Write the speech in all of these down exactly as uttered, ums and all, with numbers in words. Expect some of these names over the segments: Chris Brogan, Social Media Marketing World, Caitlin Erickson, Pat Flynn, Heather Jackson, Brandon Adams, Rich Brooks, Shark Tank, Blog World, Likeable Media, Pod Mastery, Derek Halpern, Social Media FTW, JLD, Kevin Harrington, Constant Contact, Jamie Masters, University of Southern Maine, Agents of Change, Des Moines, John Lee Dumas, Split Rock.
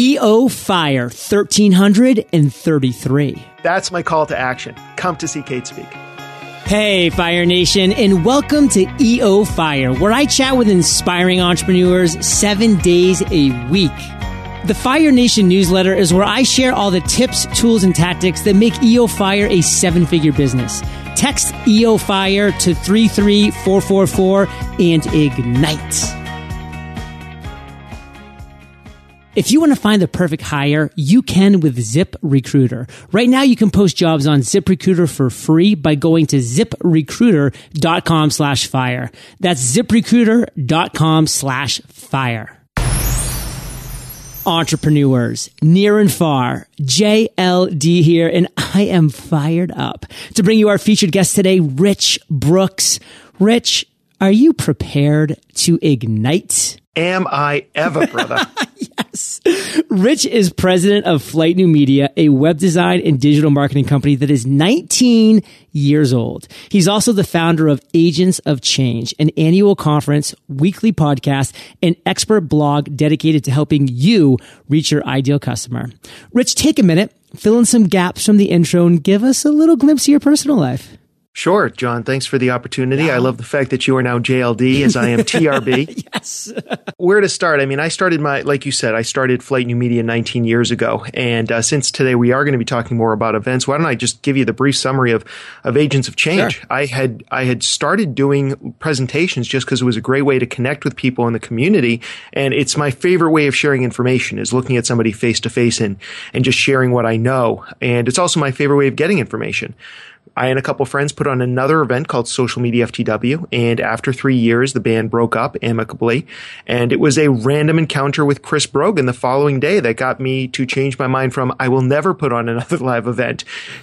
E O Fire one three three three. That's my call to action. Come to see Kate speak. Hey, Fire Nation, and welcome to E O Fire, where I chat with inspiring entrepreneurs seven days a week. The Fire Nation newsletter is where I share all the tips, tools, and tactics that make E O Fire a seven-figure business. Text E O Fire to three three four four four and ignite. If you want to find the perfect hire, you can with ZipRecruiter. Right now, you can post jobs on ZipRecruiter for free by going to ZipRecruiter.com slash fire. That's ZipRecruiter.com slash fire. Entrepreneurs, near and far, J L D here, and I am fired up to bring you our featured guest today, Rich Brooks. Rich, are you prepared to ignite? Am I ever, brother? Yes. Rich is president of Flyte New Media, a web design and digital marketing company that is nineteen years old. He's also the founder of Agents of Change, an annual conference, weekly podcast, and expert blog dedicated to helping you reach your ideal customer. Rich, take a minute, fill in some gaps from the intro, and give us a little glimpse of your personal life. Sure, John. Thanks for the opportunity. Yeah. I love the fact that you are now J L D as I am T R B. Yes. Where to start? I mean, I started my, like you said, I started Flyte New Media nineteen years ago. And uh, since today we are going to be talking more about events, why don't I just give you the brief summary of, of Agents of Change? Sure. I had, I had started doing presentations just because it was a great way to connect with people in the community. And it's my favorite way of sharing information is looking at somebody face to face and, and just sharing what I know. And it's also my favorite way of getting information. I and a couple friends put on another event called Social Media F T W, and after three years, the band broke up amicably, and it was a random encounter with Chris Brogan the following day that got me to change my mind from, I will never put on another live event,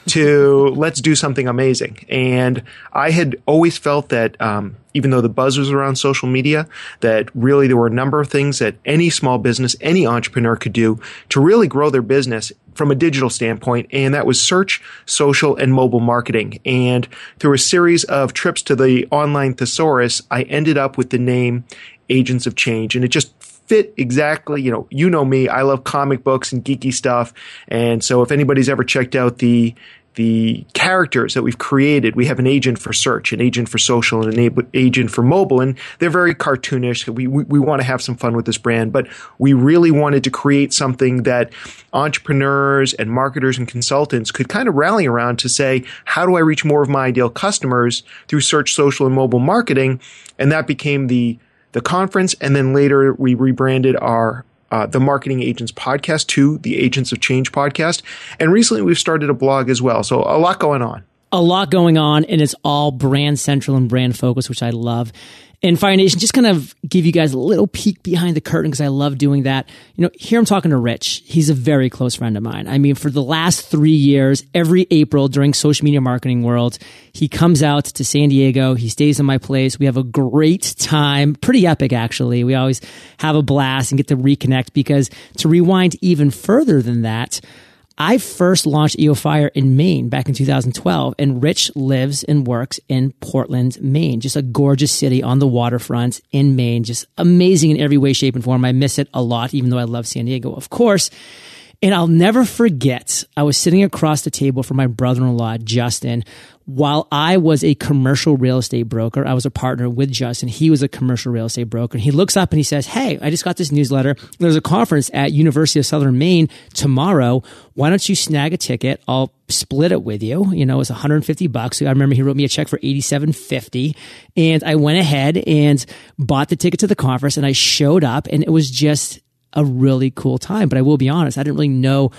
to let's do something amazing. And I had always felt that um, even though the buzz was around social media, that really there were a number of things that any small business, any entrepreneur could do to really grow their business from a digital standpoint, and that was search, social, and mobile marketing. And through a series of trips to the online thesaurus, I ended up with the name Agents of Change, and it just fit exactly, you know, you know me, I love comic books and geeky stuff, and so if anybody's ever checked out the the characters that we've created, we have an agent for search, an agent for social, and an agent for mobile, and they're very cartoonish. We, we, we want to have some fun with this brand, but we really wanted to create something that entrepreneurs and marketers and consultants could kind of rally around to say, how do I reach more of my ideal customers through search, social, and mobile marketing? And that became the, the conference, and then later we rebranded our Uh, the Marketing Agents podcast to the Agents of Change podcast. And recently we've started a blog as well. So a lot going on. A lot going on. And it's all brand central and brand focused, which I love. And Fire Nation, just kind of give you guys a little peek behind the curtain because I love doing that. You know, here I'm talking to Rich. He's a very close friend of mine. I mean, for the last three years, every April during Social Media Marketing World, he comes out to San Diego. He stays in my place. We have a great time. Pretty epic, actually. We always have a blast and get to reconnect because to rewind even further than that, I first launched E O Fire in Maine back in two thousand twelve, and Rich lives and works in Portland, Maine, just a gorgeous city on the waterfront in Maine, just amazing in every way, shape, and form. I miss it a lot, even though I love San Diego, of course. And I'll never forget, I was sitting across the table from my brother-in-law, Justin. While I was a commercial real estate broker, I was a partner with Justin. He was a commercial real estate broker. And he looks up and he says, hey, I just got this newsletter. There's a conference at University of Southern Maine tomorrow. Why don't you snag a ticket? I'll split it with you. You know, it's one hundred fifty bucks. I remember he wrote me a check for eighty-seven fifty. And I went ahead and bought the ticket to the conference and I showed up and it was just a really cool time. But I will be honest, I didn't really know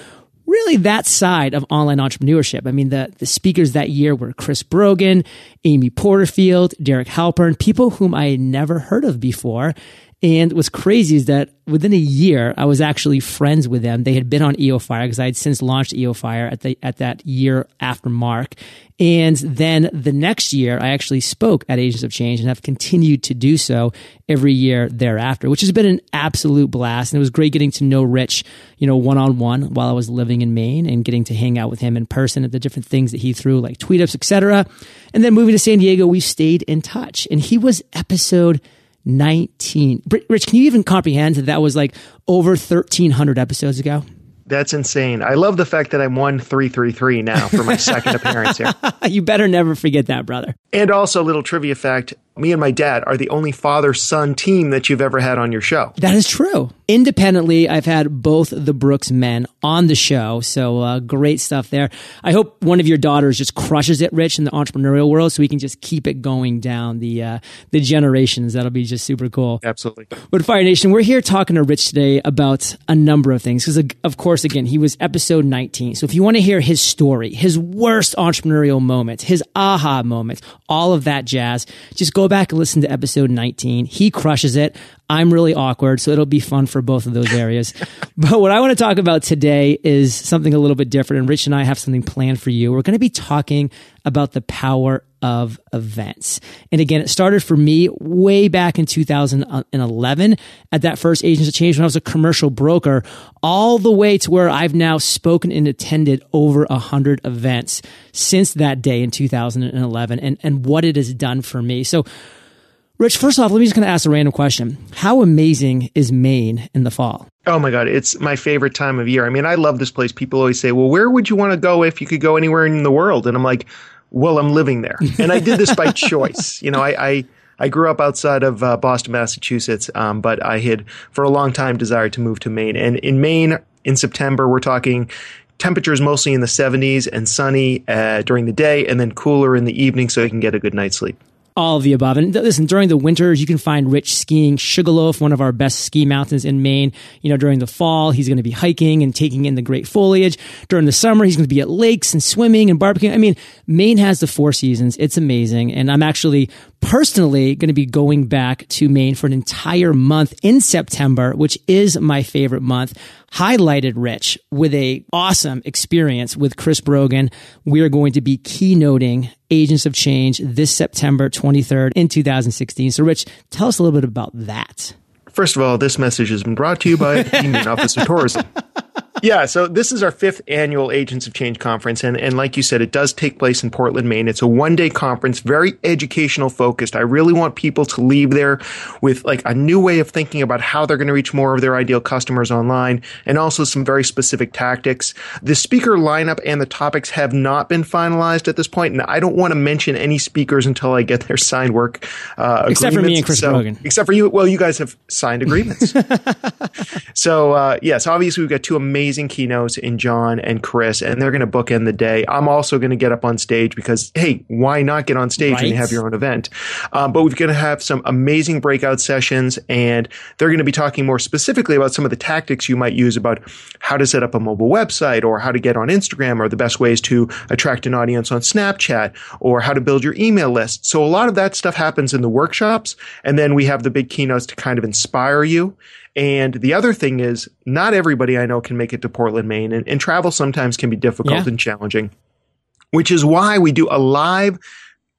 really that side of online entrepreneurship. I mean, the, the speakers that year were Chris Brogan, Amy Porterfield, Derek Halpern, people whom I had never heard of before. And what's crazy is that within a year, I was actually friends with them. They had been on E O Fire because I had since launched E O Fire at the at that year after mark. And then the next year, I actually spoke at Agents of Change and have continued to do so every year thereafter, which has been an absolute blast. And it was great getting to know Rich, you know, one-on-one while I was living in Maine and getting to hang out with him in person at the different things that he threw, like tweet ups, et cetera. And then moving to San Diego, we stayed in touch. And he was episode nineteen Rich, can you even comprehend that that was like over thirteen hundred episodes ago? That's insane. I love the fact that I'm one three three three now for my second appearance here. You better never forget that, brother. And also, little trivia fact, me and my dad are the only father-son team that you've ever had on your show. That is true. Independently, I've had both the Brooks men on the show, so uh, great stuff there. I hope one of your daughters just crushes it, Rich, in the entrepreneurial world so we can just keep it going down the uh, the generations. That'll be just super cool. Absolutely. But Fire Nation, we're here talking to Rich today about a number of things because, of course, again, he was episode nineteen. So if you want to hear his story, his worst entrepreneurial moments, his aha moments, all of that jazz, just go back and listen to episode nineteen. He crushes it. I'm really awkward, so it'll be fun for both of those areas. But what I want to talk about today is something a little bit different, and Rich and I have something planned for you. We're going to be talking about the power of events. And again, it started for me way back in two thousand eleven at that first Agents of Change when I was a commercial broker, all the way to where I've now spoken and attended over one hundred events since that day in two thousand eleven and, and what it has done for me. So Rich, first off, let me just kind of ask a random question. How amazing is Maine in the fall? Oh my God, it's my favorite time of year. I mean, I love this place. People always say, well, where would you want to go if you could go anywhere in the world? And I'm like, well, I'm living there. And I did this by choice. You know, I, I, I grew up outside of uh, Boston, Massachusetts, um, but I had for a long time desired to move to Maine. And in Maine, in September, we're talking temperatures mostly in the seventies and sunny uh, during the day and then cooler in the evening so you can get a good night's sleep. All of the above. And listen, during the winters, you can find Rich skiing Sugarloaf, one of our best ski mountains in Maine. You know, during the fall, he's going to be hiking and taking in the great foliage. During the summer, he's going to be at lakes and swimming and barbecuing. I mean, Maine has the four seasons. It's amazing. And I'm actually personally going to be going back to Maine for an entire month in September, which is my favorite month. Highlighted Rich with a awesome experience with Chris Brogan. We are going to be keynoting Agents of Change this September twenty-third in two thousand sixteen. So Rich, tell us a little bit about that. First of all, this message has been brought to you by the Union Office of Tourism. Yeah, so this is our fifth annual Agents of Change conference. And, and like you said, it does take place in Portland, Maine. It's a one-day conference, very educational focused. I really want people to leave there with like a new way of thinking about how they're going to reach more of their ideal customers online and also some very specific tactics. The speaker lineup and the topics have not been finalized at this point, and I don't want to mention any speakers until I get their signed work uh, agreements. Except for me and Chris so, Brogan. Except for you. Well, you guys have signed agreements. so, uh, yes, obviously we've got two amazing Amazing keynotes in John and Chris, and they're going to bookend the day. I'm also going to get up on stage because, hey, why not get on stage right. when you have your own event? Um, but we're going to have some amazing breakout sessions, and they're going to be talking more specifically about some of the tactics you might use about how to set up a mobile website or how to get on Instagram or the best ways to attract an audience on Snapchat or how to build your email list. So a lot of that stuff happens in the workshops, and then we have the big keynotes to kind of inspire you. And the other thing is, not everybody I know can make it to Portland, Maine, and, and travel sometimes can be difficult yeah. and challenging, which is why we do a live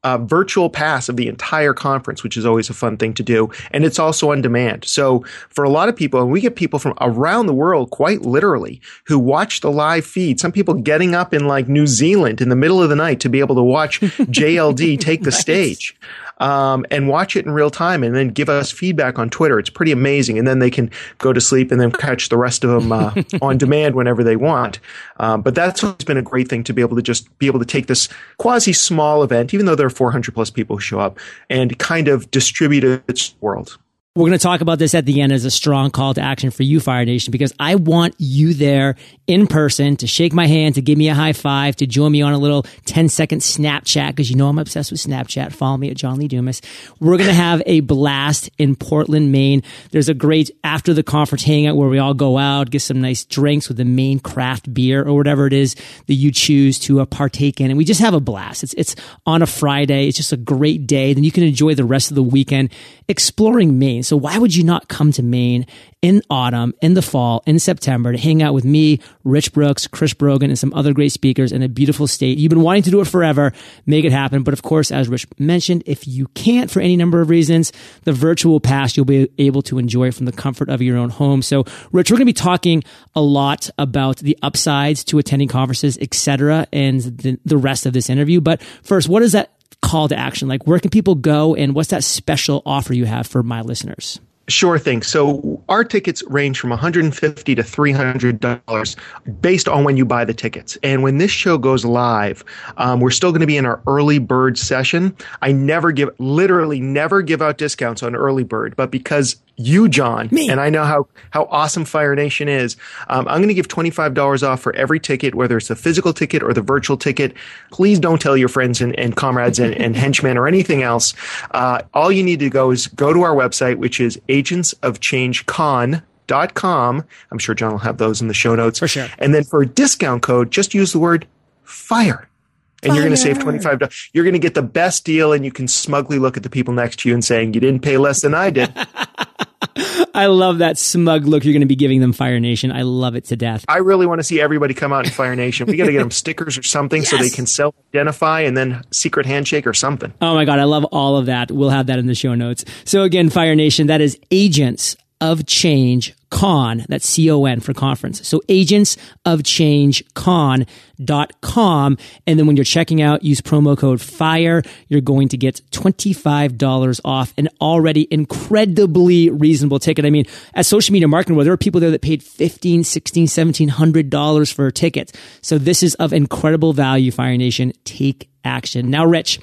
uh, virtual pass of the entire conference, which is always a fun thing to do. And it's also on demand. So for a lot of people, and we get people from around the world, quite literally, who watch the live feed, some people getting up in like New Zealand in the middle of the night to be able to watch J L D take the nice. stage. Um, and watch it in real time and then give us feedback on Twitter. It's pretty amazing. And then they can go to sleep and then catch the rest of them uh, on demand whenever they want. Um, but that's always been a great thing to be able to just be able to take this quasi small event, even though there are four hundred plus people who show up, and kind of distribute it to the world. We're going to talk about this at the end as a strong call to action for you, Fire Nation, because I want you there in person to shake my hand, to give me a high five, to join me on a little ten second Snapchat, because you know I'm obsessed with Snapchat. Follow me at John Lee Dumas. We're going to have a blast in Portland, Maine. There's a great after the conference hangout where we all go out, get some nice drinks with the Maine craft beer or whatever it is that you choose to uh, partake in. And we just have a blast. It's, it's on a Friday. It's just a great day. Then you can enjoy the rest of the weekend exploring Maine. So why would you not come to Maine in autumn, in the fall, in September to hang out with me, Rich Brooks, Chris Brogan, and some other great speakers in a beautiful state? You've been wanting to do it forever. Make it happen. But of course, as Rich mentioned, if you can't for any number of reasons, the virtual pass, you'll be able to enjoy from the comfort of your own home. So Rich, we're going to be talking a lot about the upsides to attending conferences, et cetera, and the, the rest of this interview. But first, what does that call to action? Like, where can people go, and what's that special offer you have for my listeners? Sure thing. So our tickets range from one hundred fifty dollars to three hundred dollars based on when you buy the tickets. And when this show goes live, um, we're still going to be in our early bird session. I never give, literally never give out discounts on early bird, but because you, John, Me. and I know how, how awesome Fire Nation is, um, I'm going to give twenty-five dollars off for every ticket, whether it's the physical ticket or the virtual ticket. Please don't tell your friends and, and comrades and, and henchmen or anything else. Uh, all you need to go is go to our website, which is agents of change con dot com. I'm sure John will have those in the show notes. For sure. And then for a discount code, just use the word FIRE. And you're going to save twenty-five dollars. You're going to get the best deal, and you can smugly look at the people next to you and saying, you didn't pay less than I did. I love that smug look you're going to be giving them, Fire Nation. I love it to death. I really want to see everybody come out in Fire Nation. We got to get them stickers or something yes! so they can self-identify, and then secret handshake or something. Oh my God, I love all of that. We'll have that in the show notes. So again, Fire Nation, that is Agents of Change Con. That's C O N for conference. So agents of change con dot com. And then when you're checking out, use promo code FIRE. You're going to get twenty-five dollars off an already incredibly reasonable ticket. I mean, at Social Media Marketing World, there are people there that paid fifteen, sixteen, seventeen hundred dollars for a ticket. So this is of incredible value, Fire Nation. Take action. Now, Rich,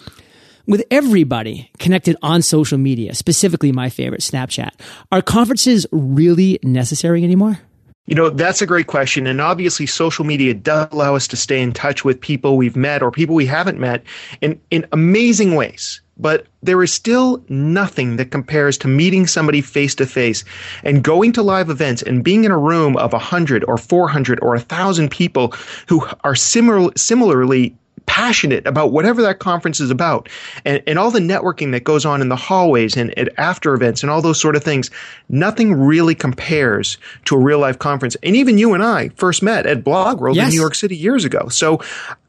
with everybody connected on social media, specifically my favorite, Snapchat, are conferences really necessary anymore? You know, that's a great question. And obviously, social media does allow us to stay in touch with people we've met or people we haven't met in, in amazing ways. But there is still nothing that compares to meeting somebody face-to-face and going to live events and being in a room of one hundred or four hundred or one thousand people who are similar, similarly passionate about whatever that conference is about, and, and all the networking that goes on in the hallways and at after events and all those sort of things. Nothing really compares to a real life conference. And even you and I first met at Blog World yes. in New York City years ago. So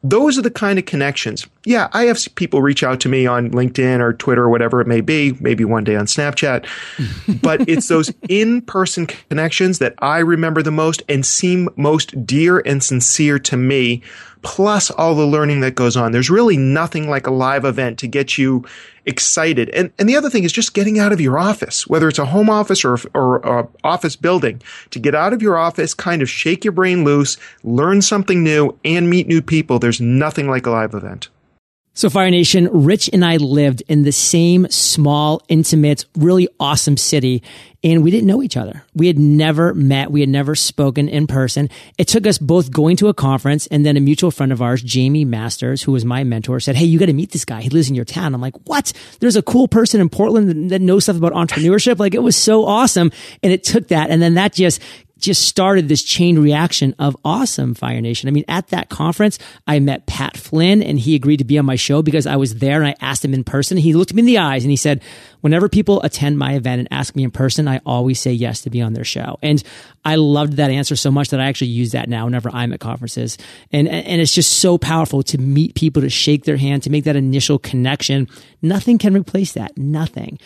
those are the kind of connections. Yeah, I have people reach out to me on LinkedIn or Twitter or whatever it may be, maybe one day on Snapchat. But it's those in-person connections that I remember the most and seem most dear and sincere to me, plus all the learning that goes on. There's really nothing like a live event to get you excited. And and the other thing is just getting out of your office, whether it's a home office or or, or office building, to get out of your office, kind of shake your brain loose, learn something new, and meet new people. There's nothing like a live event. So Fire Nation, Rich and I lived in the same small, intimate, really awesome city, and we didn't know each other. We had never met. We had never spoken in person. It took us both going to a conference, and then a mutual friend of ours, Jamie Masters, who was my mentor, said, hey, you got to meet this guy. He lives in your town. I'm like, what? There's a cool person in Portland that knows stuff about entrepreneurship? Like, it was so awesome. And it took that, and then that just... just started this chain reaction of awesome, Fire Nation. I mean, at that conference, I met Pat Flynn, and he agreed to be on my show because I was there and I asked him in person. He looked me in the eyes and he said, whenever people attend my event and ask me in person, I always say yes to be on their show. And I loved that answer so much that I actually use that now whenever I'm at conferences. And, and it's just so powerful to meet people, to shake their hand, to make that initial connection. Nothing can replace that. Nothing.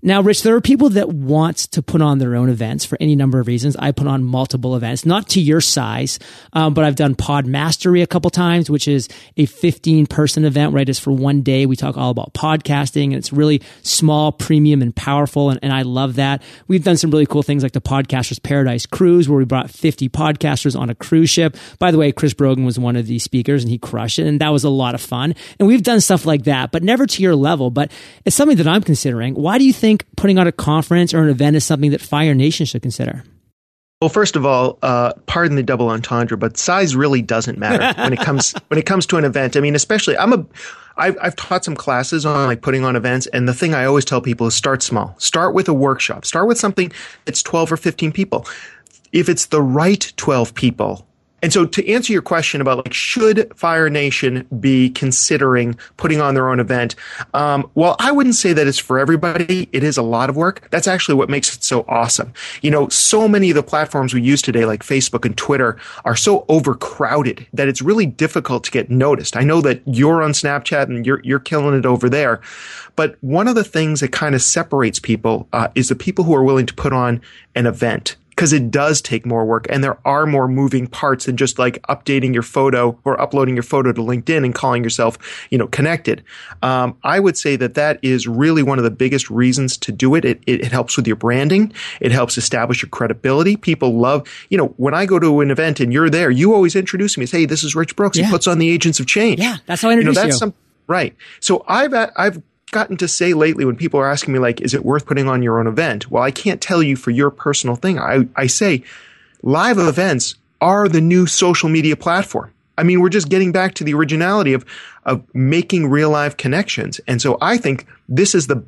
Now, Rich, there are people that want to put on their own events for any number of reasons. I put on multiple events, not to your size, um, but I've done Pod Mastery a couple times, which is a fifteen-person event, right? It's for one day. We talk all about podcasting, and it's really small, premium, and powerful, and, and I love that. We've done some really cool things like the Podcasters Paradise Cruise, where we brought fifty podcasters on a cruise ship. By the way, Chris Brogan was one of the speakers, and he crushed it, and that was a lot of fun. And we've done stuff like that, but never to your level, but it's something that I'm considering. Why do you think think putting on a conference or an event is something that Fire Nation should consider? Well, first of all, uh, pardon the double entendre, but size really doesn't matter when it comes when it comes to an event. I mean, especially I'm a I've, I've taught some classes on like putting on events, and the thing I always tell people is start small. Start with a workshop. Start with something that's twelve or fifteen people, if it's the right twelve people. And so to answer your question about like, should Fire Nation be considering putting on their own event? Um, well, I wouldn't say that it's for everybody. It is a lot of work. That's actually what makes it so awesome. You know, so many of the platforms we use today, like Facebook and Twitter, are so overcrowded that it's really difficult to get noticed. I know that you're on Snapchat and you're, you're killing it over there. But one of the things that kind of separates people uh, is the people who are willing to put on an event. because it does take more work and there are more moving parts than just like updating your photo or uploading your photo to LinkedIn and calling yourself, you know, connected. Um, I would say that that is really one of the biggest reasons to do it. It, it. it helps with your branding. It helps establish your credibility. People love, you know, when I go to an event and you're there, you always introduce me as, hey, this is Rich Brooks. Yeah. He puts on the Agents of Change. Yeah, that's how I introduce you. Know, that's you. Some, right. So I've, I've, gotten to say lately when people are asking me, like, is it worth putting on your own event? Well, I can't tell you for your personal thing. I, I say live events are the new social media platform. I mean, we're just getting back to the originality of, of making real live connections. And so I think this is the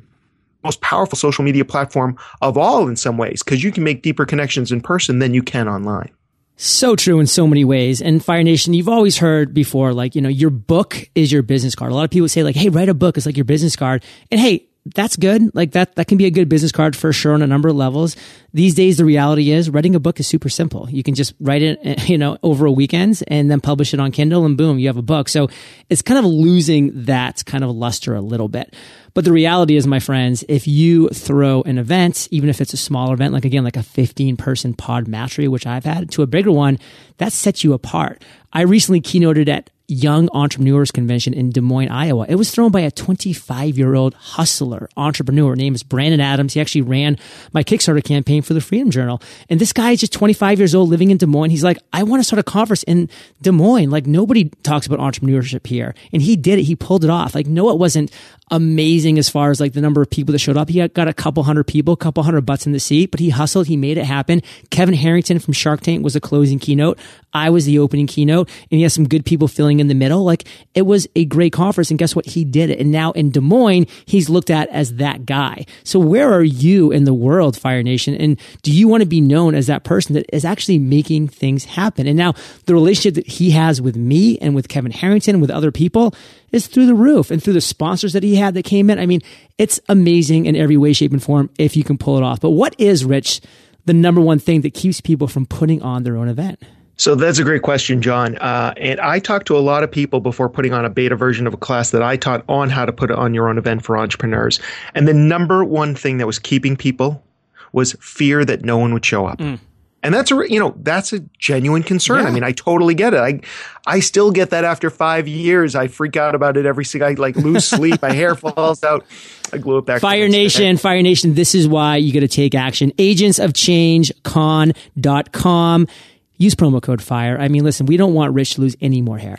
most powerful social media platform of all in some ways, because you can make deeper connections in person than you can online. So true in so many ways. And Fire Nation, you've always heard before, like, you know, your book is your business card. A lot of people say like, hey, write a book. It's like your business card. And hey, that's good. Like that, that can be a good business card for sure on a number of levels. These days, the reality is writing a book is super simple. You can just write it, you know, over a weekend and then publish it on Kindle and boom, you have a book. So it's kind of losing that kind of luster a little bit. But the reality is, my friends, if you throw an event, even if it's a smaller event, like again, like a fifteen person Pod Mastery, which I've had, to a bigger one, that sets you apart. I recently keynoted at Young Entrepreneurs Convention in Des Moines, Iowa. It was thrown by a twenty-five year old hustler entrepreneur. Her name is Brandon Adams. He actually ran my Kickstarter campaign for the Freedom Journal. And this guy is just twenty-five years old living in Des Moines. He's like, I want to start a conference in Des Moines. Like nobody talks about entrepreneurship here. And he did it. He pulled it off. Like, no, it wasn't amazing as far as like the number of people that showed up. He got a couple hundred people, a couple hundred butts in the seat, but he hustled. He made it happen. Kevin Harrington from Shark Tank was the closing keynote. I was the opening keynote, and he has some good people filling in the middle. Like, it was a great conference, and guess what? He did it. And now in Des Moines, he's looked at as that guy. So where are you in the world, Fire Nation? And do you want to be known as that person that is actually making things happen? And now the relationship that he has with me and with Kevin Harrington, with other people, is through the roof, and through the sponsors that he had that came in. I mean, it's amazing in every way, shape, and form if you can pull it off. But what is, Rich, the number one thing that keeps people from putting on their own event? So that's a great question, John. Uh, and I talked to a lot of people before putting on a beta version of a class that I taught on how to put on your own event for entrepreneurs. And the number one thing that was keeping people was fear that no one would show up. Mm. And that's a, you know, that's a genuine concern. Yeah. I mean, I totally get it. I, I still get that after five years. I freak out about it every single, I like lose sleep. My hair falls out. I glue it back. Fire Nation, Fire Nation. This is why you got to take action. agents of change con dot com. Use promo code FIRE. I mean, listen, we don't want Rich to lose any more hair.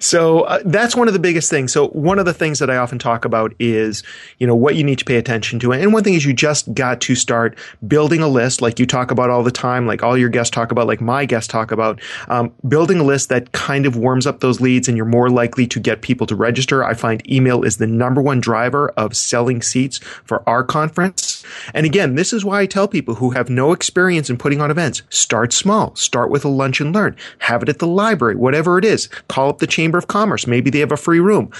So uh, that's one of the biggest things. So one of the things that I often talk about is, you know, what you need to pay attention to. And one thing is you just got to start building a list, like you talk about all the time, like all your guests talk about, like my guests talk about, um, building a list that kind of warms up those leads and you're more likely to get people to register. I find email is the number one driver of selling seats for our conference. And again, this is why I tell people who have no experience in putting on events, start small, start with a lunch and learn, have it at the library, whatever it is, call up the Chamber of Commerce. Maybe they have a free room.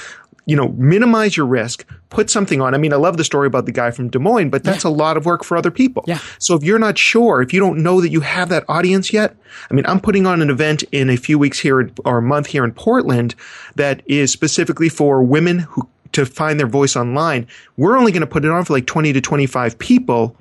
You know, minimize your risk, put something on. I mean, I love the story about the guy from Des Moines, but that's yeah. a lot of work for other people. Yeah. So if you're not sure, if you don't know that you have that audience yet, I mean, I'm putting on an event in a few weeks here in, or a month here in Portland that is specifically for women who to find their voice online. We're only going to put it on for like twenty to twenty-five people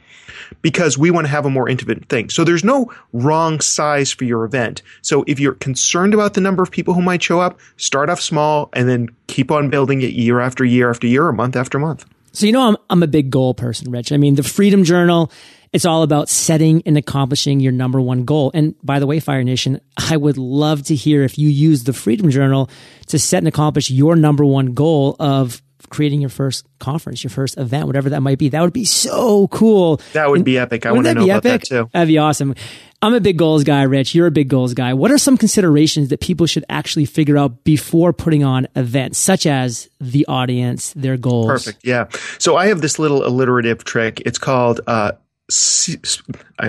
because we want to have a more intimate thing. So there's no wrong size for your event. So if you're concerned about the number of people who might show up, start off small and then keep on building it year after year after year or month after month. So, you know, I'm, I'm a big goal person, Rich. I mean, the Freedom Journal, it's all about setting and accomplishing your number one goal. And by the way, Fire Nation, I would love to hear if you use the Freedom Journal to set and accomplish your number one goal of creating your first conference, your first event, whatever that might be. That would be so cool. That would and be epic. I want to know about that too. That'd be awesome. I'm a big goals guy, Rich. You're a big goals guy. What are some considerations that people should actually figure out before putting on events, such as the audience, their goals? Perfect. Yeah. So I have this little alliterative trick. It's called, uh,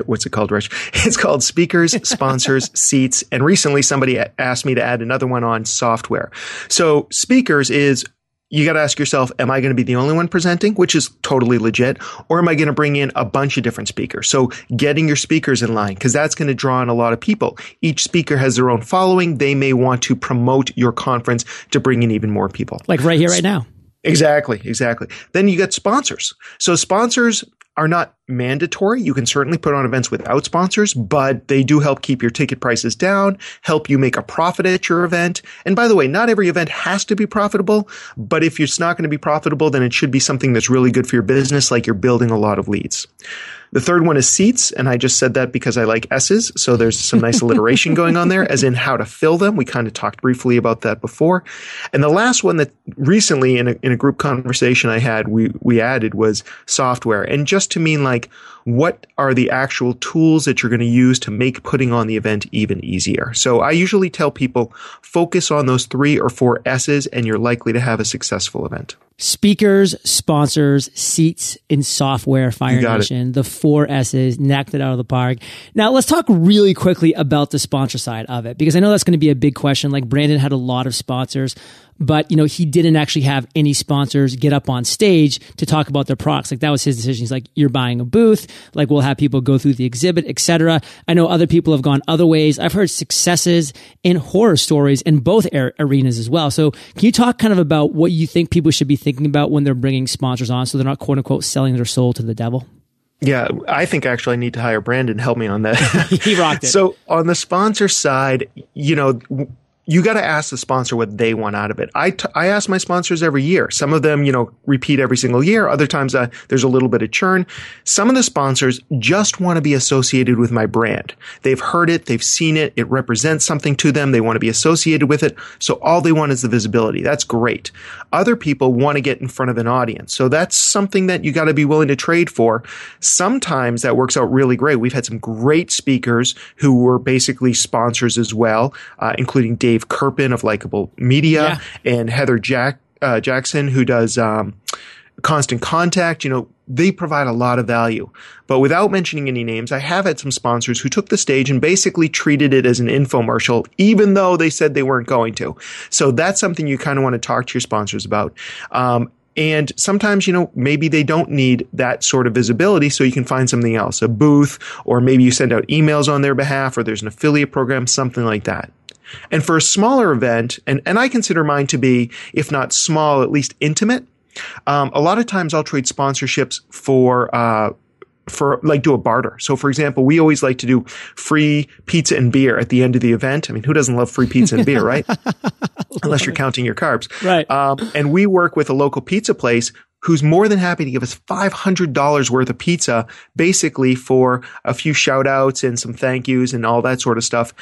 what's it called, Rich? It's called speakers, sponsors, seats. And recently somebody asked me to add another one on software. So speakers is, you got to ask yourself, am I going to be the only one presenting, which is totally legit, or am I going to bring in a bunch of different speakers? So getting your speakers in line, because that's going to draw in a lot of people. Each speaker has their own following. They may want to promote your conference to bring in even more people. Like right here, right now. Exactly, exactly. Then you get sponsors. So sponsors are not mandatory. You can certainly put on events without sponsors, but they do help keep your ticket prices down, help you make a profit at your event. And by the way, not every event has to be profitable, but if it's not going to be profitable, then it should be something that's really good for your business, like you're building a lot of leads. The third one is seats, and I just said that because I like S's, so there's some nice alliteration going on there, as in how to fill them. We kind of talked briefly about that before. And the last one that recently in a, in a group conversation I had, we, we added was software. And just to mean like, what are the actual tools that you're going to use to make putting on the event even easier? So I usually tell people, focus on those three or four S's, and you're likely to have a successful event. Speakers, sponsors, seats, and software, Fire Nation, the four S's, knocked it out of the park. Now, let's talk really quickly about the sponsor side of it, because I know that's going to be a big question. Like, Brandon had a lot of sponsors, but, you know, he didn't actually have any sponsors get up on stage to talk about their products. Like, that was his decision. He's like, you're buying a booth. Like, we'll have people go through the exhibit, et cetera. I know other people have gone other ways. I've heard successes and horror stories in both er- arenas as well. So can you talk kind of about what you think people should be thinking about when they're bringing sponsors on, so they're not, quote unquote, selling their soul to the devil? Yeah, I think actually I need to hire Brandon to help me on that. He rocked it. So on the sponsor side, you know, you got to ask the sponsor what they want out of it. I, t- I ask my sponsors every year. Some of them, you know, repeat every single year. Other times uh, there's a little bit of churn. Some of the sponsors just want to be associated with my brand. They've heard it. They've seen it. It represents something to them. They want to be associated with it. So all they want is the visibility. That's great. Other people want to get in front of an audience. So that's something that you got to be willing to trade for. Sometimes that works out really great. We've had some great speakers who were basically sponsors as well, uh, including Dave Dave Kerpen of Likeable Media, yeah, and Heather Jack, uh, Jackson, who does um, Constant Contact. You know, they provide a lot of value. But without mentioning any names, I have had some sponsors who took the stage and basically treated it as an infomercial, even though they said they weren't going to. So that's something you kind of want to talk to your sponsors about. Um, And sometimes, you know, maybe they don't need that sort of visibility, so you can find something else, a booth, or maybe you send out emails on their behalf, or there's an affiliate program, something like that. And for a smaller event, and, and I consider mine to be, if not small, at least intimate, um, a lot of times I'll trade sponsorships for uh for like do a barter. So for example, we always like to do free pizza and beer at the end of the event. I mean, who doesn't love free pizza and beer, right? Unless you're counting your carbs. Right. Um, and we work with a local pizza place who's more than happy to give us five hundred dollars worth of pizza, basically for a few shout outs and some thank yous and all that sort of stuff.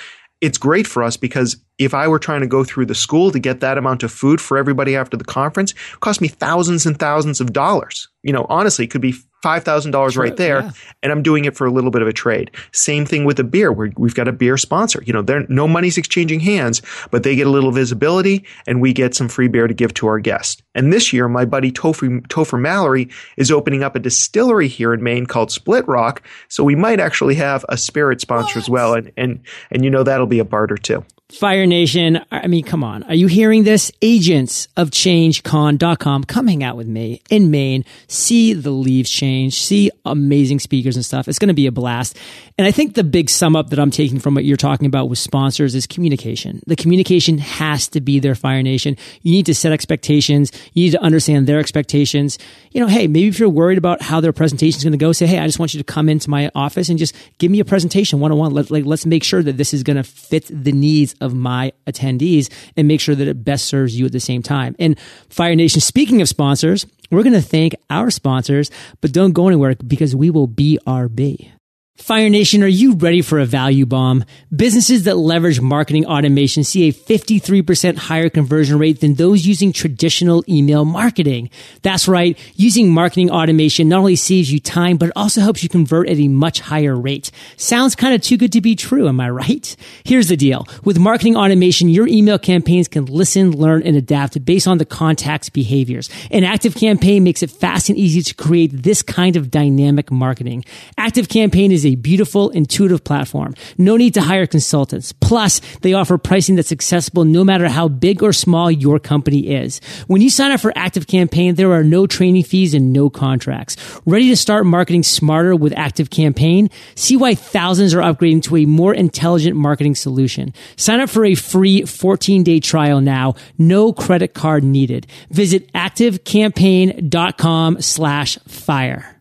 It's great for us because if I were trying to go through the school to get that amount of food for everybody after the conference, it cost me thousands and thousands of dollars. You know, honestly, it could be five thousand dollars right there, yeah, and I'm doing it for a little bit of a trade. Same thing with a beer, where we've got a beer sponsor. You know, there no money's exchanging hands, but they get a little visibility, and we get some free beer to give to our guests. And this year, my buddy Topher, Topher Mallory is opening up a distillery here in Maine called Split Rock, so we might actually have a spirit sponsor what? as well, and and and you know that'll be a barter too. Fire Nation, I mean, come on. Are you hearing this? agents of change con dot com. Come hang out with me in Maine. See the leaves change. See amazing speakers and stuff. It's going to be a blast. And I think the big sum up that I'm taking from what you're talking about with sponsors is communication. The communication has to be there, Fire Nation. You need to set expectations. You need to understand their expectations. You know, hey, maybe if you're worried about how their presentation is going to go, say, hey, I just want you to come into my office and just give me a presentation one-on-one. Let, like, let's make sure that this is going to fit the needs of my attendees and make sure that it best serves you at the same time. And Fire Nation, speaking of sponsors, we're going to thank our sponsors, but don't go anywhere because we will B R B. Fire Nation, are you ready for a value bomb? Businesses that leverage marketing automation see a fifty-three percent higher conversion rate than those using traditional email marketing. That's right. Using marketing automation not only saves you time, but it also helps you convert at a much higher rate. Sounds kind of too good to be true, am I right? Here's the deal. With marketing automation, your email campaigns can listen, learn, and adapt based on the contact's behaviors. And Active Campaign makes it fast and easy to create this kind of dynamic marketing. Active Campaign is a beautiful, intuitive platform. No need to hire consultants. Plus, they offer pricing that's accessible no matter how big or small your company is. When you sign up for Active Campaign, there are no training fees and no contracts. Ready to start marketing smarter with Active Campaign? See why thousands are upgrading to a more intelligent marketing solution. Sign up for a free fourteen-day trial now. No credit card needed. Visit active campaign dot com slash fire.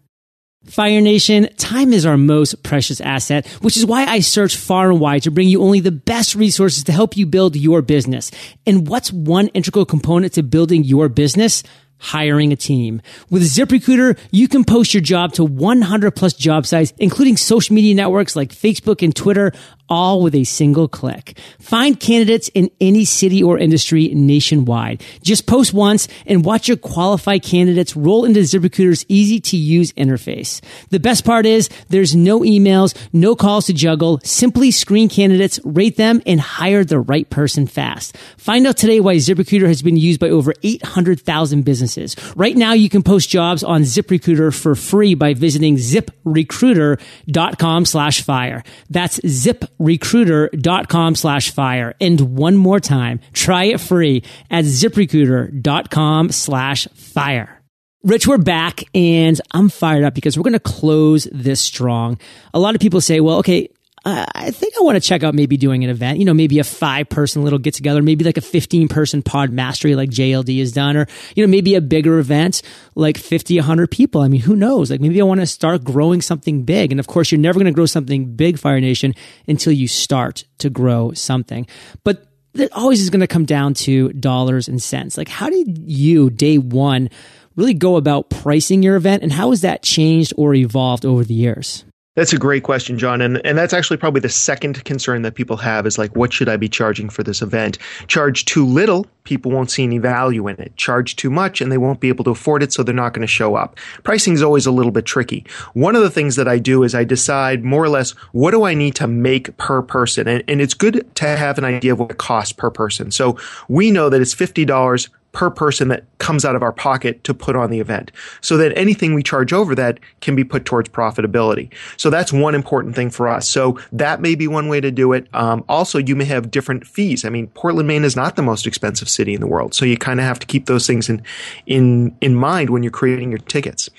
Fire Nation, time is our most precious asset, which is why I search far and wide to bring you only the best resources to help you build your business. And what's one integral component to building your business? Hiring a team. With ZipRecruiter, you can post your job to one hundred plus job sites, including social media networks like Facebook and Twitter, all with a single click. Find candidates in any city or industry nationwide. Just post once and watch your qualified candidates roll into ZipRecruiter's easy-to-use interface. The best part is there's no emails, no calls to juggle. Simply screen candidates, rate them, and hire the right person fast. Find out today why ZipRecruiter has been used by over eight hundred thousand businesses. Right now, you can post jobs on ZipRecruiter for free by visiting ZipRecruiter.com slash fire. That's Zip. ZipRecruiter.com slash fire. And one more time, try it free at ZipRecruiter.com slash fire. Rich, we're back and I'm fired up because we're going to close this strong. A lot of people say, well, okay, uh, I think I want to check out maybe doing an event, you know, maybe a five person little get together, maybe like a fifteen person pod mastery like J L D has done, or, you know, maybe a bigger event like fifty, a hundred people. I mean, who knows? Like maybe I want to start growing something big. And of course, you're never going to grow something big, Fire Nation, until you start to grow something. But it always is going to come down to dollars and cents. Like how did you, day one, really go about pricing your event and how has that changed or evolved over the years? That's a great question, John. And and that's actually probably the second concern that people have is like, what should I be charging for this event? Charge too little, people won't see any value in it. Charge too much, and they won't be able to afford it, so they're not going to show up. Pricing is always a little bit tricky. One of the things that I do is I decide more or less, what do I need to make per person? And, and it's good to have an idea of what it costs per person. So we know that it's fifty dollars per person that comes out of our pocket to put on the event, so that anything we charge over that can be put towards profitability. So that's one important thing for us. So that may be one way to do it. Um, also, you may have different fees. I mean, Portland, Maine is not the most expensive city in the world. So you kind of have to keep those things in, in, in mind when you're creating your tickets.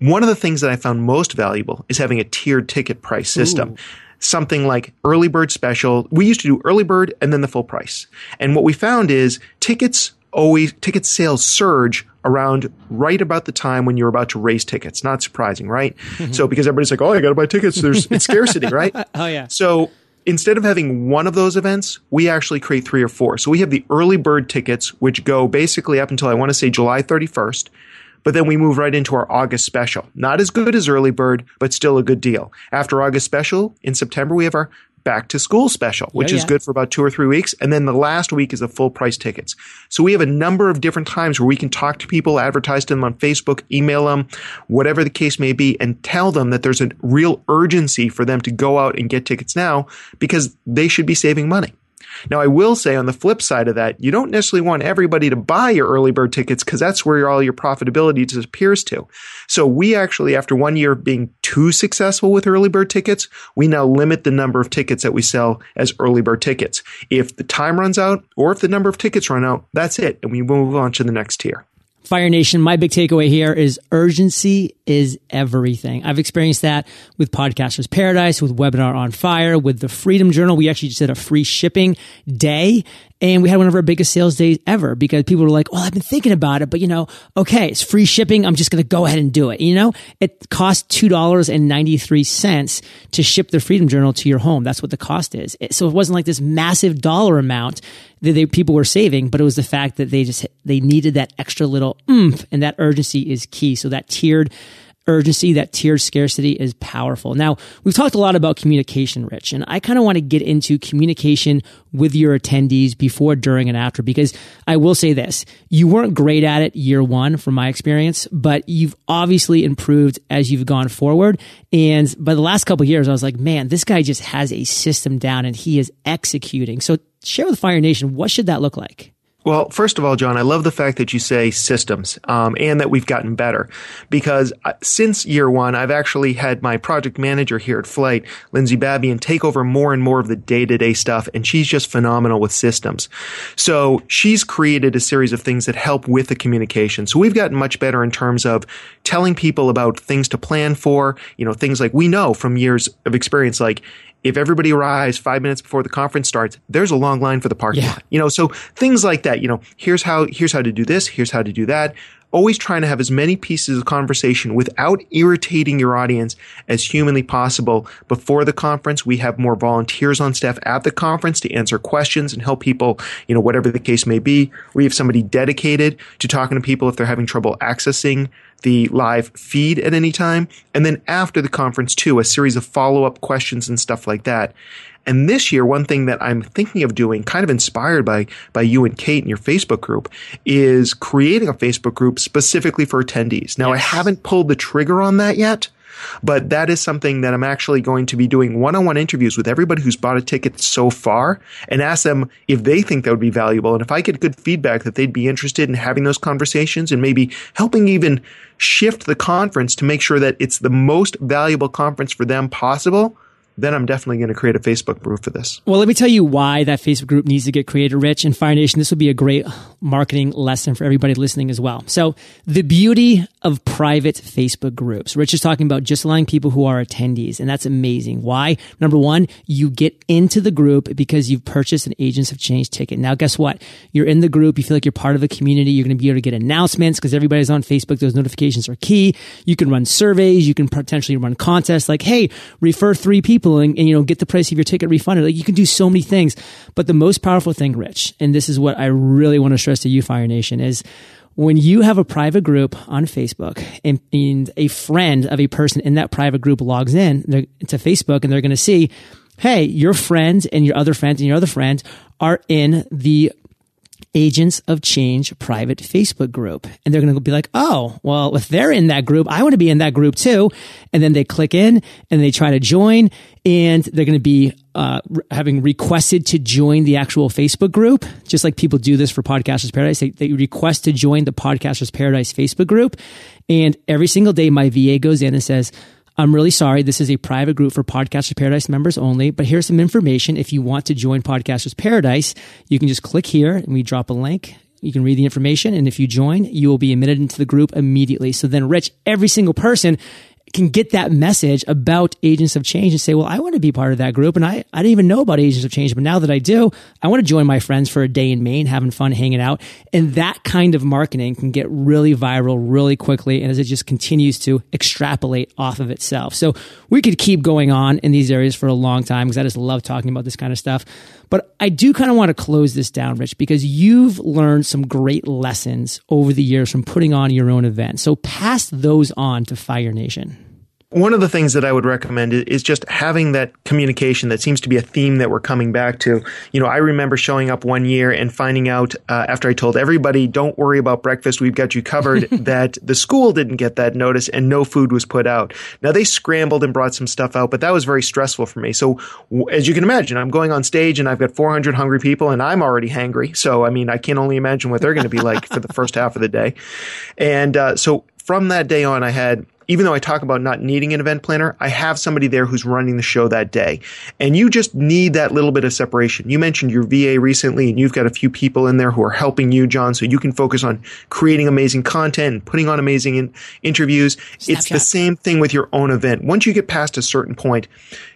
One of the things that I found most valuable is having a tiered ticket price system. Ooh. Something like early bird special. We used to do early bird and then the full price. And what we found is tickets always ticket sales surge around right about the time when you're about to raise tickets. Not surprising, right? Mm-hmm. So because everybody's like, oh, I got to buy tickets. There's it's scarcity, right? Oh, yeah. So instead of having one of those events, we actually create three or four. So we have the early bird tickets, which go basically up until I want to say July thirty-first. But then we move right into our August special. Not as good as early bird, but still a good deal. After August special, in September, we have our back to school special, which yeah, yeah. is good for about two or three weeks. And then the last week is the full price tickets. So we have a number of different times where we can talk to people, advertise to them on Facebook, email them, whatever the case may be, and tell them that there's a real urgency for them to go out and get tickets now because they should be saving money. Now, I will say on the flip side of that, you don't necessarily want everybody to buy your early bird tickets because that's where all your profitability disappears to. So we actually, after one year of being too successful with early bird tickets, we now limit the number of tickets that we sell as early bird tickets. If the time runs out or if the number of tickets run out, that's it. And we move on to the next tier. Fire Nation, my big takeaway here is urgency is everything. I've experienced that with Podcasters Paradise, with Webinar on Fire, with the Freedom Journal. We actually just did a free shipping day. And we had one of our biggest sales days ever because people were like, well, I've been thinking about it, but you know, okay, it's free shipping. I'm just going to go ahead and do it. You know, it costs two dollars and ninety-three cents to ship the Freedom Journal to your home. That's what the cost is. So it wasn't like this massive dollar amount that they, people were saving, but it was the fact that they just, they needed that extra little oomph, and that urgency is key. So that tiered urgency, that tiered scarcity is powerful. Now, we've talked a lot about communication, Rich, and I kind of want to get into communication with your attendees before, during, and after, because I will say this, you weren't great at it year one from my experience, but you've obviously improved as you've gone forward. And by the last couple of years, I was like, man, this guy just has a system down and he is executing. So share with Fire Nation, what should that look like? Well, first of all, John, I love the fact that you say systems um, and that we've gotten better, because since year one, I've actually had my project manager here at Flyte, Lindsay Babian, take over more and more of the day-to-day stuff, and she's just phenomenal with systems. So she's created a series of things that help with the communication. So we've gotten much better in terms of telling people about things to plan for, you know, things like we know from years of experience, like, if everybody arrives five minutes before the conference starts, there's a long line for the parking lot. Yeah. You know, so things like that, you know, here's how, here's how to do this, here's how to do that. always trying to have as many pieces of conversation without irritating your audience as humanly possible. Before the conference, we have more volunteers on staff at the conference to answer questions and help people, you know, whatever the case may be. We have somebody dedicated to talking to people if they're having trouble accessing the live feed at any time. And then after the conference, too, a series of follow-up questions and stuff like that. And this year, one thing that I'm thinking of doing, kind of inspired by by you and Kate and your Facebook group, is creating a Facebook group specifically for attendees. Now, yes. I haven't pulled the trigger on that yet, but that is something that I'm actually going to be doing one-on-one interviews with everybody who's bought a ticket so far and ask them if they think that would be valuable. And if I get good feedback that they'd be interested in having those conversations and maybe helping even shift the conference to make sure that it's the most valuable conference for them possible, then I'm definitely going to create a Facebook group for this. Well, let me tell you why that Facebook group needs to get created, Rich. And Fire Nation, this would be a great marketing lesson for everybody listening as well. So the beauty of private Facebook groups. Rich is talking about just allowing people who are attendees, and that's amazing. Why? Number one, you get into the group because you've purchased an Agents of Change ticket. Now, guess what? You're in the group. You feel like you're part of a community. You're going to be able to get announcements because everybody's on Facebook. Those notifications are key. You can run surveys. You can potentially run contests like, hey, refer three people. And, and, you know, get the price of your ticket refunded. Like, you can do so many things. But the most powerful thing, Rich, and this is what I really want to stress to you, Fire Nation, is when you have a private group on Facebook and, and a friend of a person in that private group logs in to Facebook, and they're going to see, hey, your friend and your other friend and your other friend are in the Agents of Change private Facebook group. And they're going to be like, oh, well, if they're in that group, I want to be in that group too. And then they click in and they try to join, and they're going to be uh having requested to join the actual Facebook group, just like people do this for Podcasters Paradise. They, they request to join the Podcasters Paradise Facebook group. And every single day, my V A goes in and says, I'm really sorry, this is a private group for Podcasters Paradise members only, but here's some information. If you want to join Podcasters Paradise, you can just click here and we drop a link. You can read the information, and if you join, you will be admitted into the group immediately. So then, Rich, every single person can get that message about Agents of Change and say, well, I want to be part of that group, and I, I didn't even know about Agents of Change, but now that I do, I want to join my friends for a day in Maine, having fun, hanging out. And that kind of marketing can get really viral really quickly, and as it just continues to extrapolate off of itself. So we could keep going on in these areas for a long time, because I just love talking about this kind of stuff. But I do kind of want to close this down, Rich, because you've learned some great lessons over the years from putting on your own event. So pass those on to Fire Nation. One of the things that I would recommend is just having that communication. That seems to be a theme that we're coming back to. You know, I remember showing up one year and finding out uh, after I told everybody, don't worry about breakfast, we've got you covered, that the school didn't get that notice and no food was put out. Now, they scrambled and brought some stuff out, but that was very stressful for me. So as you can imagine, I'm going on stage and I've got four hundred hungry people and I'm already hangry. So, I mean, I can only imagine what they're going to be like for the first half of the day. And uh, so from that day on, I had... Even though I talk about not needing an event planner, I have somebody there who's running the show that day. And you just need that little bit of separation. You mentioned your V A recently, and you've got a few people in there who are helping you, John, so you can focus on creating amazing content and putting on amazing in- interviews. Snapchat. It's the same thing with your own event. Once you get past a certain point,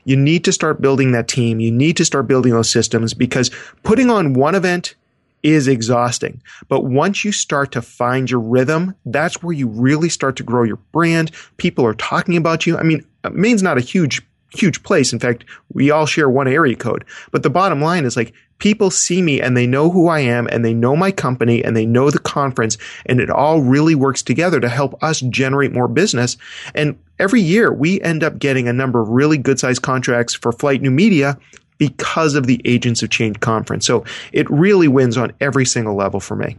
you need to start building that team. You need to start building those systems, because putting on one event is exhausting. But once you start to find your rhythm, that's where you really start to grow your brand. People are talking about you. I mean, Maine's not a huge, huge place. In fact, we all share one area code. But the bottom line is, like, people see me and they know who I am and they know my company and they know the conference, and it all really works together to help us generate more business. And every year we end up getting a number of really good sized contracts for Flyte New Media because of the Agents of Change conference. So it really wins on every single level for me.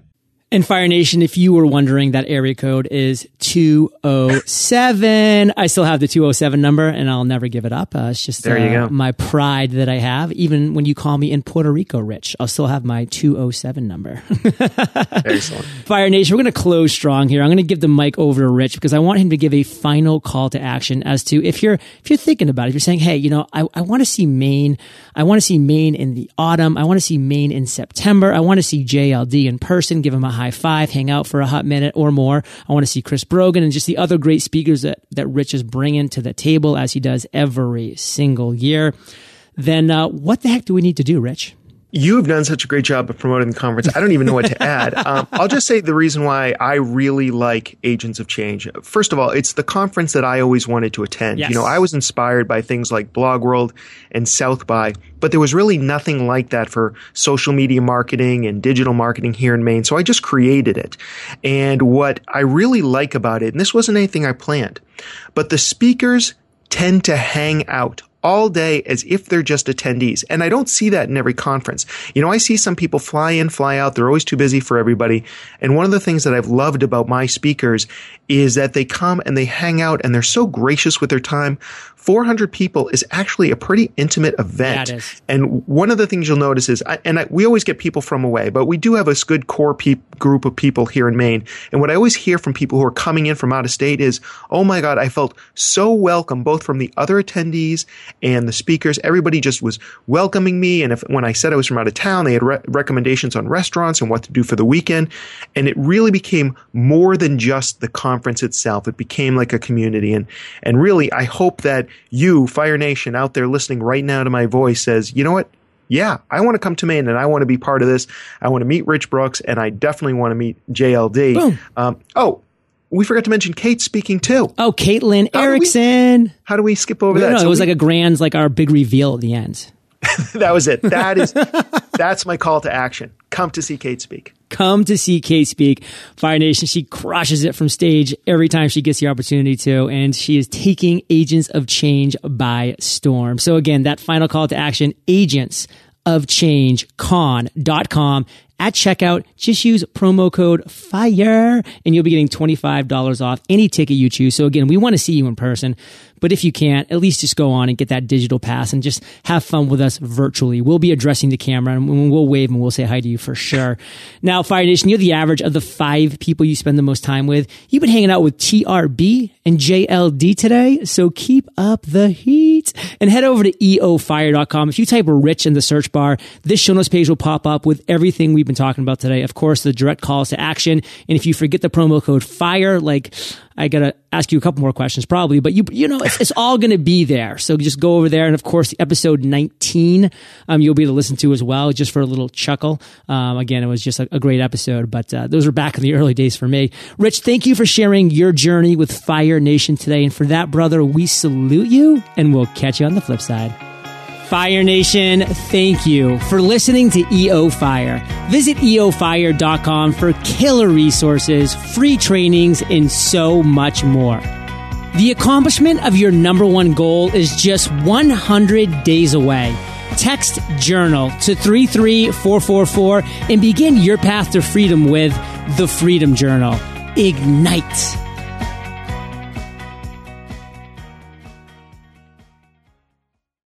And Fire Nation, if you were wondering, that area code is two oh seven. I still have the two oh seven number, and I'll never give it up. Uh, it's just there you uh, go. My pride that I have. Even when you call me in Puerto Rico, Rich, I'll still have my two oh seven number. Excellent. Fire Nation, we're going to close strong here. I'm going to give the mic over to Rich, because I want him to give a final call to action as to if you're if you're thinking about it, if you're saying, hey, you know, I, I want to see Maine. I want to see Maine in the autumn. I want to see Maine in September. I want to see J L D in person. Give him a high High five, hang out for a hot minute or more. I want to see Chris Brogan and just the other great speakers that, that Rich is bringing to the table, as he does every single year. Then uh, what the heck do we need to do, Rich? You've done such a great job of promoting the conference. I don't even know what to add. Um, I'll just say the reason why I really like Agents of Change. First of all, it's the conference that I always wanted to attend. Yes. You know, I was inspired by things like Blog World and South By, but there was really nothing like that for social media marketing and digital marketing here in Maine. So I just created it. And what I really like about it, and this wasn't anything I planned, but the speakers tend to hang out all day as if they're just attendees. And I don't see that in every conference. You know, I see some people fly in, fly out. They're always too busy for everybody. And one of the things that I've loved about my speakers is that they come and they hang out and they're so gracious with their time. four hundred people is actually a pretty intimate event. Yeah, it is. And one of the things you'll notice is, I, and I, we always get people from away, but we do have a good core pe- group of people here in Maine. And what I always hear from people who are coming in from out of state is, oh my God, I felt so welcome, both from the other attendees and the speakers. Everybody just was welcoming me. And if, when I said I was from out of town, they had re- recommendations on restaurants and what to do for the weekend. And it really became more than just the conference itself. It became like a community. And, and really, I hope that you, Fire Nation, out there listening right now to my voice says, you know what? Yeah, I want to come to Maine and I want to be part of this. I want to meet Rich Brooks and I definitely want to meet J L D. Um, oh, we forgot to mention Kate's speaking too. Oh, Caitlin Erickson. How do we skip over no, that? No, so it was we, like a grand, like our big reveal at the end. That was it. That is, that's my call to action. Come to see Kate speak. Come to see Kate speak. Fire Nation, she crushes it from stage every time she gets the opportunity to, and she is taking Agents of Change by storm. So again, that final call to action, agents of change con dot com. At checkout, just use promo code FIRE and you'll be getting twenty-five dollars off any ticket you choose. So again, we want to see you in person, but if you can't, at least just go on and get that digital pass and just have fun with us virtually. We'll be addressing the camera and we'll wave and we'll say hi to you for sure. Now, Fire Nation, you're the average of the five people you spend the most time with. You've been hanging out with T R B and J L D today, so keep up the heat and head over to E O fire dot com. If you type Rich in the search bar, this show notes page will pop up with everything we been talking about today. Of course, the direct calls to action. And if you forget the promo code FIRE, like I got to ask you a couple more questions probably, but you, you know, it's, it's all going to be there. So just go over there. And of course, episode nineteen, um, you'll be able to listen to as well, just for a little chuckle. Um, again, it was just a, a great episode, but uh, those were back in the early days for me. Rich, thank you for sharing your journey with Fire Nation today. And for that, brother, we salute you and we'll catch you on the flip side. Fire Nation, thank you for listening to E O Fire. Visit E O fire dot com for killer resources, free trainings, and so much more. The accomplishment of your number one goal is just one hundred days away. Text Journal to three three four four four and begin your path to freedom with the Freedom Journal. Ignite.